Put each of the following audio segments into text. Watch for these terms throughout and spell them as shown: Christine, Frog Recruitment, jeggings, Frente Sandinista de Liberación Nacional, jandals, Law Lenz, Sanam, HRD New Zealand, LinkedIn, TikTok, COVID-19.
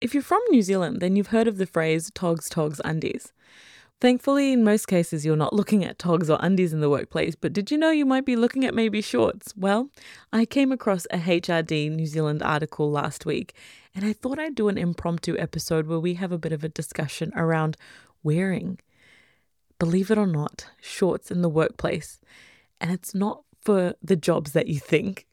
If you're from New Zealand, then you've heard of the phrase togs, undies. Thankfully, in most cases, you're not looking at togs or undies in the workplace, but did you know you might be looking at maybe shorts? Well, I came across a HRD New Zealand article last week, and I thought I'd do an impromptu episode where we have a bit of a discussion around wearing, believe it or not, shorts in the workplace. And it's not for the jobs that you think.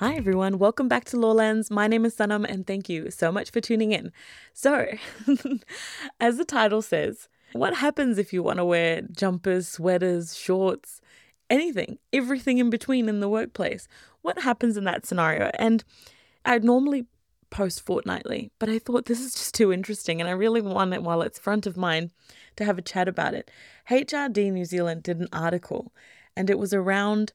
Hi everyone, welcome back to Law Lenz. My name is Sanam and thank you so much for tuning in. So, as the title says, what happens if you want to wear jumpers, sweaters, shorts, anything, everything in between in the workplace? What happens in that scenario? And I'd normally post fortnightly, but I thought this is just too interesting and I really want it while it's front of mind to have a chat about it. HRD New Zealand did an article and it was around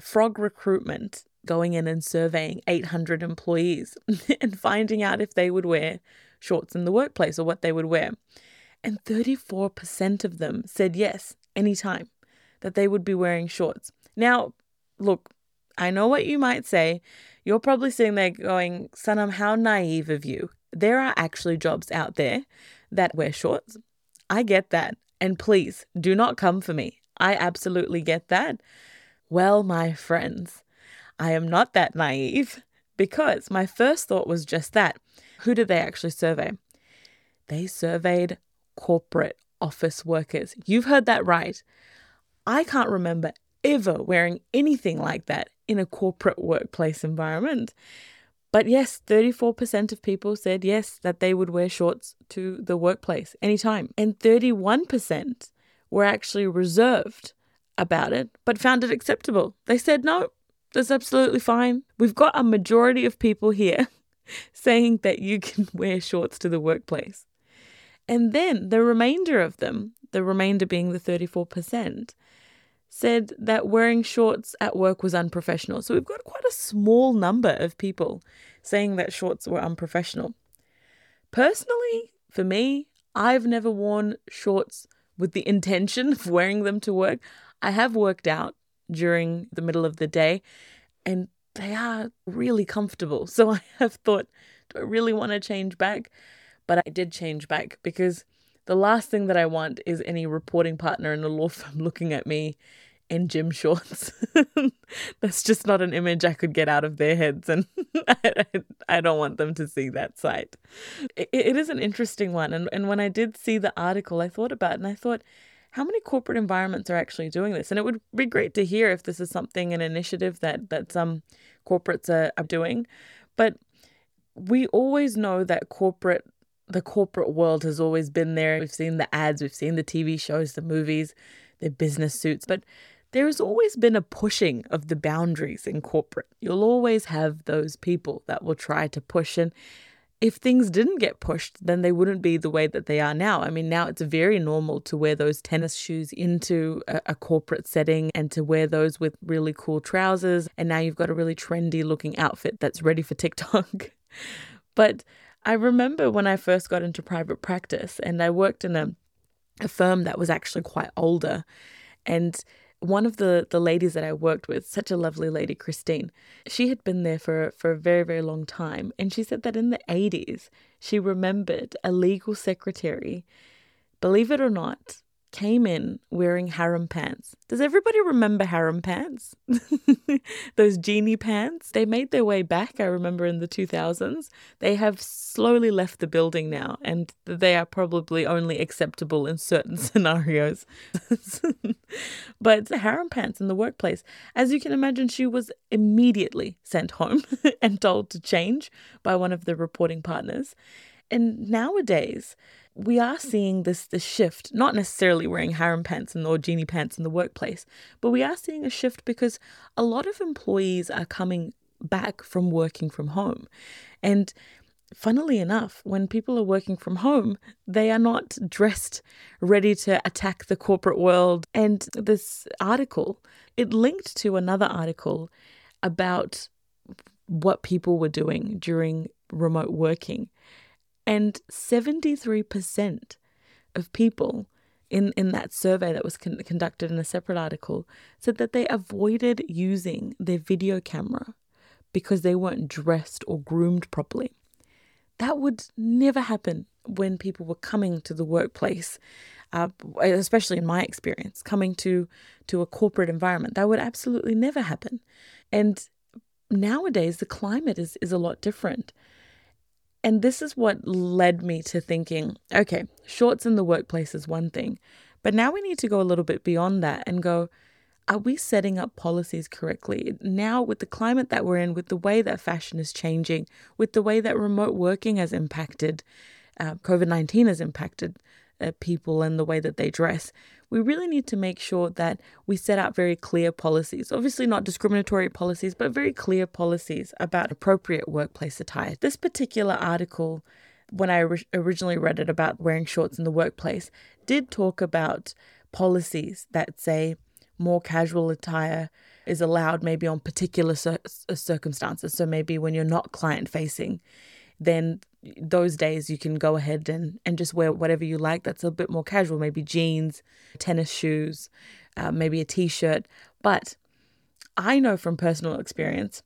Frog Recruitment going in and surveying 800 employees and finding out if they would wear shorts in the workplace or what they would wear. And 34% of them said yes, anytime, that they would be wearing shorts. Now, look, I know what you might say. You're probably sitting there going, Sanam, how naive of you. There are actually jobs out there that wear shorts. I get that. And please do not come for me. I absolutely get that. Well, my friends, I am not that naive because my first thought was just that. Who did they actually survey? They surveyed corporate office workers. You've heard that right. I can't remember ever wearing anything like that in a corporate workplace environment. But yes, 34% of people said yes, that they would wear shorts to the workplace anytime. And 31% were actually reserved about it, but found it acceptable. They said no. That's absolutely fine. We've got a majority of people here saying that you can wear shorts to the workplace. And then the remainder of them, the remainder being the 34%, said that wearing shorts at work was unprofessional. So we've got quite a small number of people saying that shorts were unprofessional. Personally, for me, I've never worn shorts with the intention of wearing them to work. I have worked out during the middle of the day and they are really comfortable. So I have thought, do I really want to change back? But I did change back because the last thing that I want is any reporting partner in a law firm looking at me in gym shorts. That's just not an image I could get out of their heads and I don't want them to see that sight. It is an interesting one. And when I did see the article, I thought about it and I thought, how many corporate environments are actually doing this? And it would be great to hear if this is something, an initiative that some corporates are doing. But we always know that the corporate world has always been there. We've seen the ads, we've seen the TV shows, the movies, the business suits. But there has always been a pushing of the boundaries in corporate. You'll always have those people that will try to push in. If things didn't get pushed, then they wouldn't be the way that they are now. I mean, now it's very normal to wear those tennis shoes into a corporate setting and to wear those with really cool trousers. And now you've got a really trendy looking outfit that's ready for TikTok. But I remember when I first got into private practice and I worked in a firm that was actually quite older. And one of the ladies that I worked with, such a lovely lady, Christine, she had been there for a very, very long time. And she said that in the 80s, she remembered a legal secretary, believe it or not, came in wearing harem pants. Does everybody remember harem pants? Those genie pants? They made their way back, I remember, in the 2000s. They have slowly left the building now, and they are probably only acceptable in certain scenarios. But harem pants in the workplace, as you can imagine, she was immediately sent home and told to change by one of the reporting partners. And nowadays, we are seeing this shift, not necessarily wearing harem pants or genie pants in the workplace, but we are seeing a shift because a lot of employees are coming back from working from home. And funnily enough, when people are working from home, they are not dressed ready to attack the corporate world. And this article, it linked to another article about what people were doing during remote working. And 73% of people in that survey that was conducted in a separate article said that they avoided using their video camera because they weren't dressed or groomed properly. That would never happen when people were coming to the workplace, especially in my experience, coming to a corporate environment. That would absolutely never happen. And nowadays, the climate is a lot different. And this is what led me to thinking, okay, shorts in the workplace is one thing, but now we need to go a little bit beyond that and go, are we setting up policies correctly? Now with the climate that we're in, with the way that fashion is changing, with the way that remote working has impacted, COVID-19 has impacted people and the way that they dress, we really need to make sure that we set out very clear policies, obviously not discriminatory policies, but very clear policies about appropriate workplace attire. This particular article, when I originally read it about wearing shorts in the workplace, did talk about policies that say more casual attire is allowed maybe on particular circumstances. So maybe when you're not client facing, then those days you can go ahead and just wear whatever you like that's a bit more casual, maybe jeans, tennis shoes, maybe a t-shirt. But I know from personal experience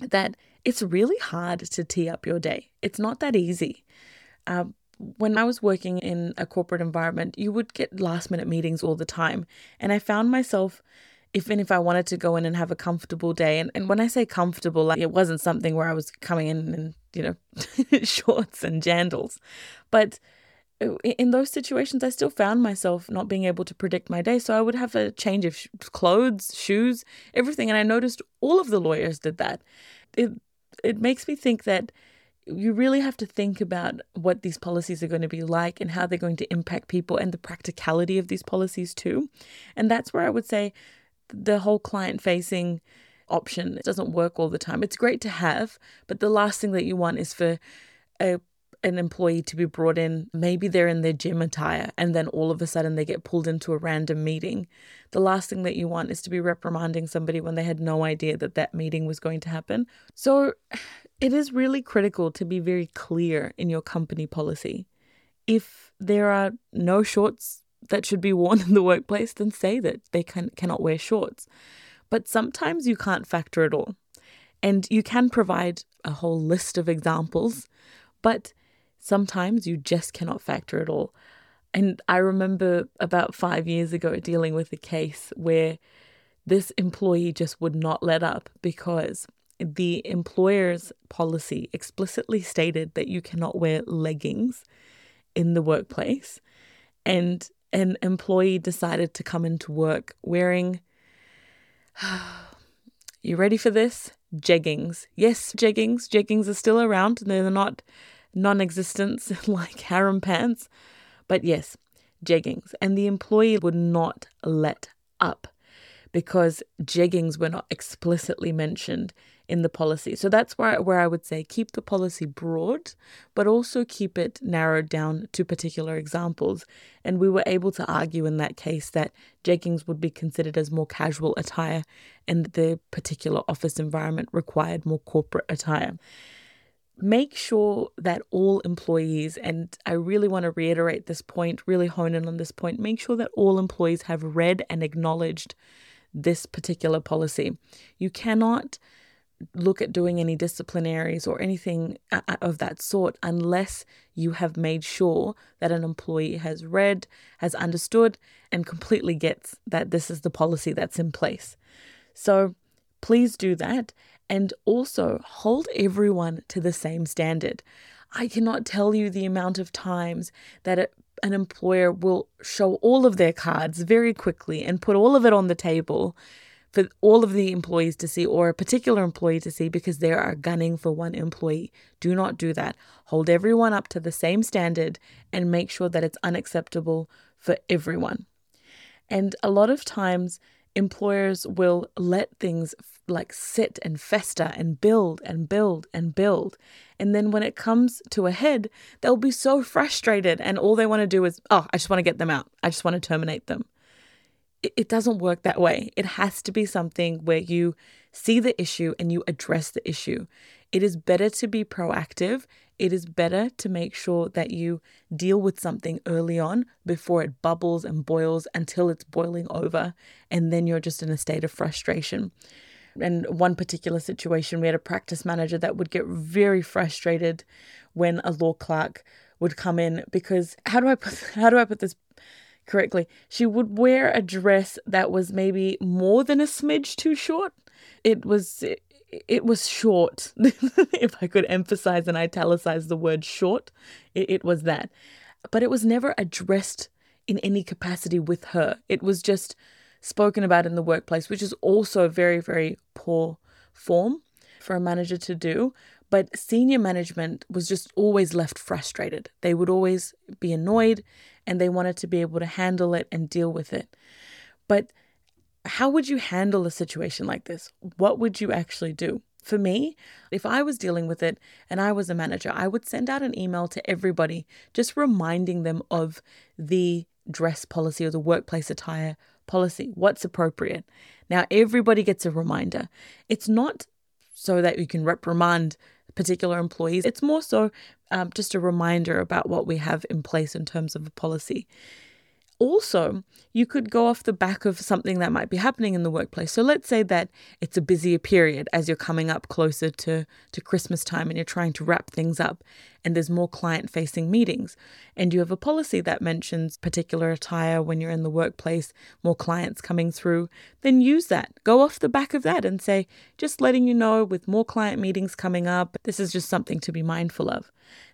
that it's really hard to tee up your day. It's not that easy. When I was working in a corporate environment, you would get last minute meetings all the time. And I found myself, even if I wanted to go in and have a comfortable day, and when I say comfortable, like, it wasn't something where I was coming in and, you know, shorts and jandals. But in those situations, I still found myself not being able to predict my day. So I would have a change of clothes, shoes, everything. And I noticed all of the lawyers did that. It makes me think that you really have to think about what these policies are going to be like and how they're going to impact people and the practicality of these policies too. And that's where I would say the whole client-facing option, it doesn't work all the time. It's great to have, but the last thing that you want is for an employee to be brought in. Maybe they're in their gym attire and then all of a sudden they get pulled into a random meeting. The last thing that you want is to be reprimanding somebody when they had no idea that that meeting was going to happen. So it is really critical to be very clear in your company policy. If there are no shorts that should be worn in the workplace, then say that they cannot wear shorts. But sometimes you can't factor it all. And you can provide a whole list of examples, but sometimes you just cannot factor it all. And I remember about 5 years ago dealing with a case where this employee just would not let up because the employer's policy explicitly stated that you cannot wear leggings in the workplace. And an employee decided to come into work wearing, you ready for this? Jeggings. Yes, jeggings. Jeggings are still around. They're not non-existent like harem pants. But yes, jeggings. And the employee would not let up because jeggings were not explicitly mentioned in the policy. So that's where I would say keep the policy broad, but also keep it narrowed down to particular examples. And we were able to argue in that case that jeggings would be considered as more casual attire and the particular office environment required more corporate attire. Make sure that all employees, and I really want to reiterate this point, really hone in on this point, make sure that all employees have read and acknowledged this particular policy. You cannot look at doing any disciplinaries or anything of that sort unless you have made sure that an employee has read, has understood, and completely gets that this is the policy that's in place. So please do that, and also hold everyone to the same standard. I cannot tell you the amount of times that an employer will show all of their cards very quickly and put all of it on the table for all of the employees to see, or a particular employee to see, because they are gunning for one employee. Do not do that. Hold everyone up to the same standard and make sure that it's unacceptable for everyone. And a lot of times employers will let things like sit and fester and build and build and build. And then when it comes to a head, they'll be so frustrated and all they want to do is, oh, I just want to get them out. I just want to terminate them. It doesn't work that way. It has to be something where you see the issue and you address the issue. It is better to be proactive. It is better to make sure that you deal with something early on before it bubbles and boils until it's boiling over, and then you're just in a state of frustration. And one particular situation, we had a practice manager that would get very frustrated when a law clerk would come in because, how do I put this correctly? She would wear a dress that was maybe more than a smidge too short. It was short. If I could emphasize and italicize the word short, it was that. But it was never addressed in any capacity with her. It was just spoken about in the workplace, which is also very, very poor form for a manager to do. But senior management was just always left frustrated. They would always be annoyed and they wanted to be able to handle it and deal with it. But how would you handle a situation like this? What would you actually do? For me, if I was dealing with it and I was a manager, I would send out an email to everybody, just reminding them of the dress policy or the workplace attire policy, what's appropriate. Now, everybody gets a reminder. It's not so that you can reprimand particular employees. It's more so just a reminder about what we have in place in terms of a policy. Also, you could go off the back of something that might be happening in the workplace. So let's say that it's a busier period as you're coming up closer to Christmas time and you're trying to wrap things up and there's more client-facing meetings and you have a policy that mentions particular attire when you're in the workplace, more clients coming through, then use that. Go off the back of that and say, just letting you know with more client meetings coming up, this is just something to be mindful of.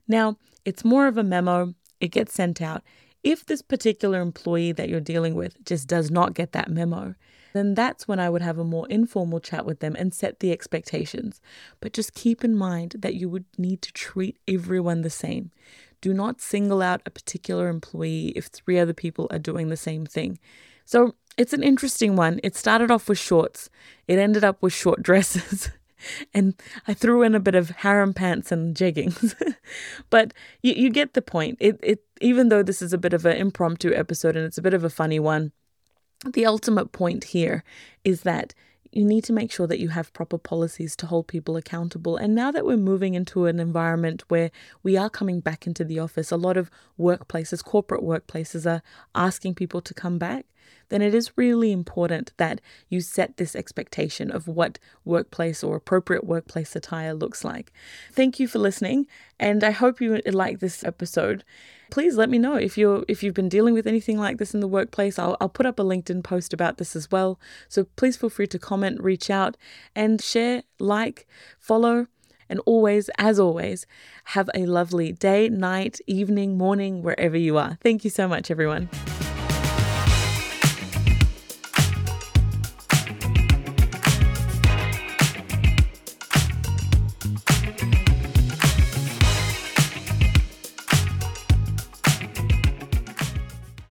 Now, it's more of a memo. It gets sent out. If this particular employee that you're dealing with just does not get that memo, then that's when I would have a more informal chat with them and set the expectations. But just keep in mind that you would need to treat everyone the same. Do not single out a particular employee if 3 other people are doing the same thing. So it's an interesting one. It started off with shorts. It ended up with short dresses. And I threw in a bit of harem pants and jeggings. But you get the point. It even though this is a bit of an impromptu episode and it's a bit of a funny one, the ultimate point here is that you need to make sure that you have proper policies to hold people accountable. And now that we're moving into an environment where we are coming back into the office, a lot of workplaces, corporate workplaces are asking people to come back, then it is really important that you set this expectation of what workplace or appropriate workplace attire looks like. Thank you for listening, and I hope you like this episode. Please let me know if you've been dealing with anything like this in the workplace. I'll put up a LinkedIn post about this as well. So please feel free to comment, reach out, and share, like, follow. And always, as always, have a lovely day, night, evening, morning, wherever you are. Thank you so much, everyone.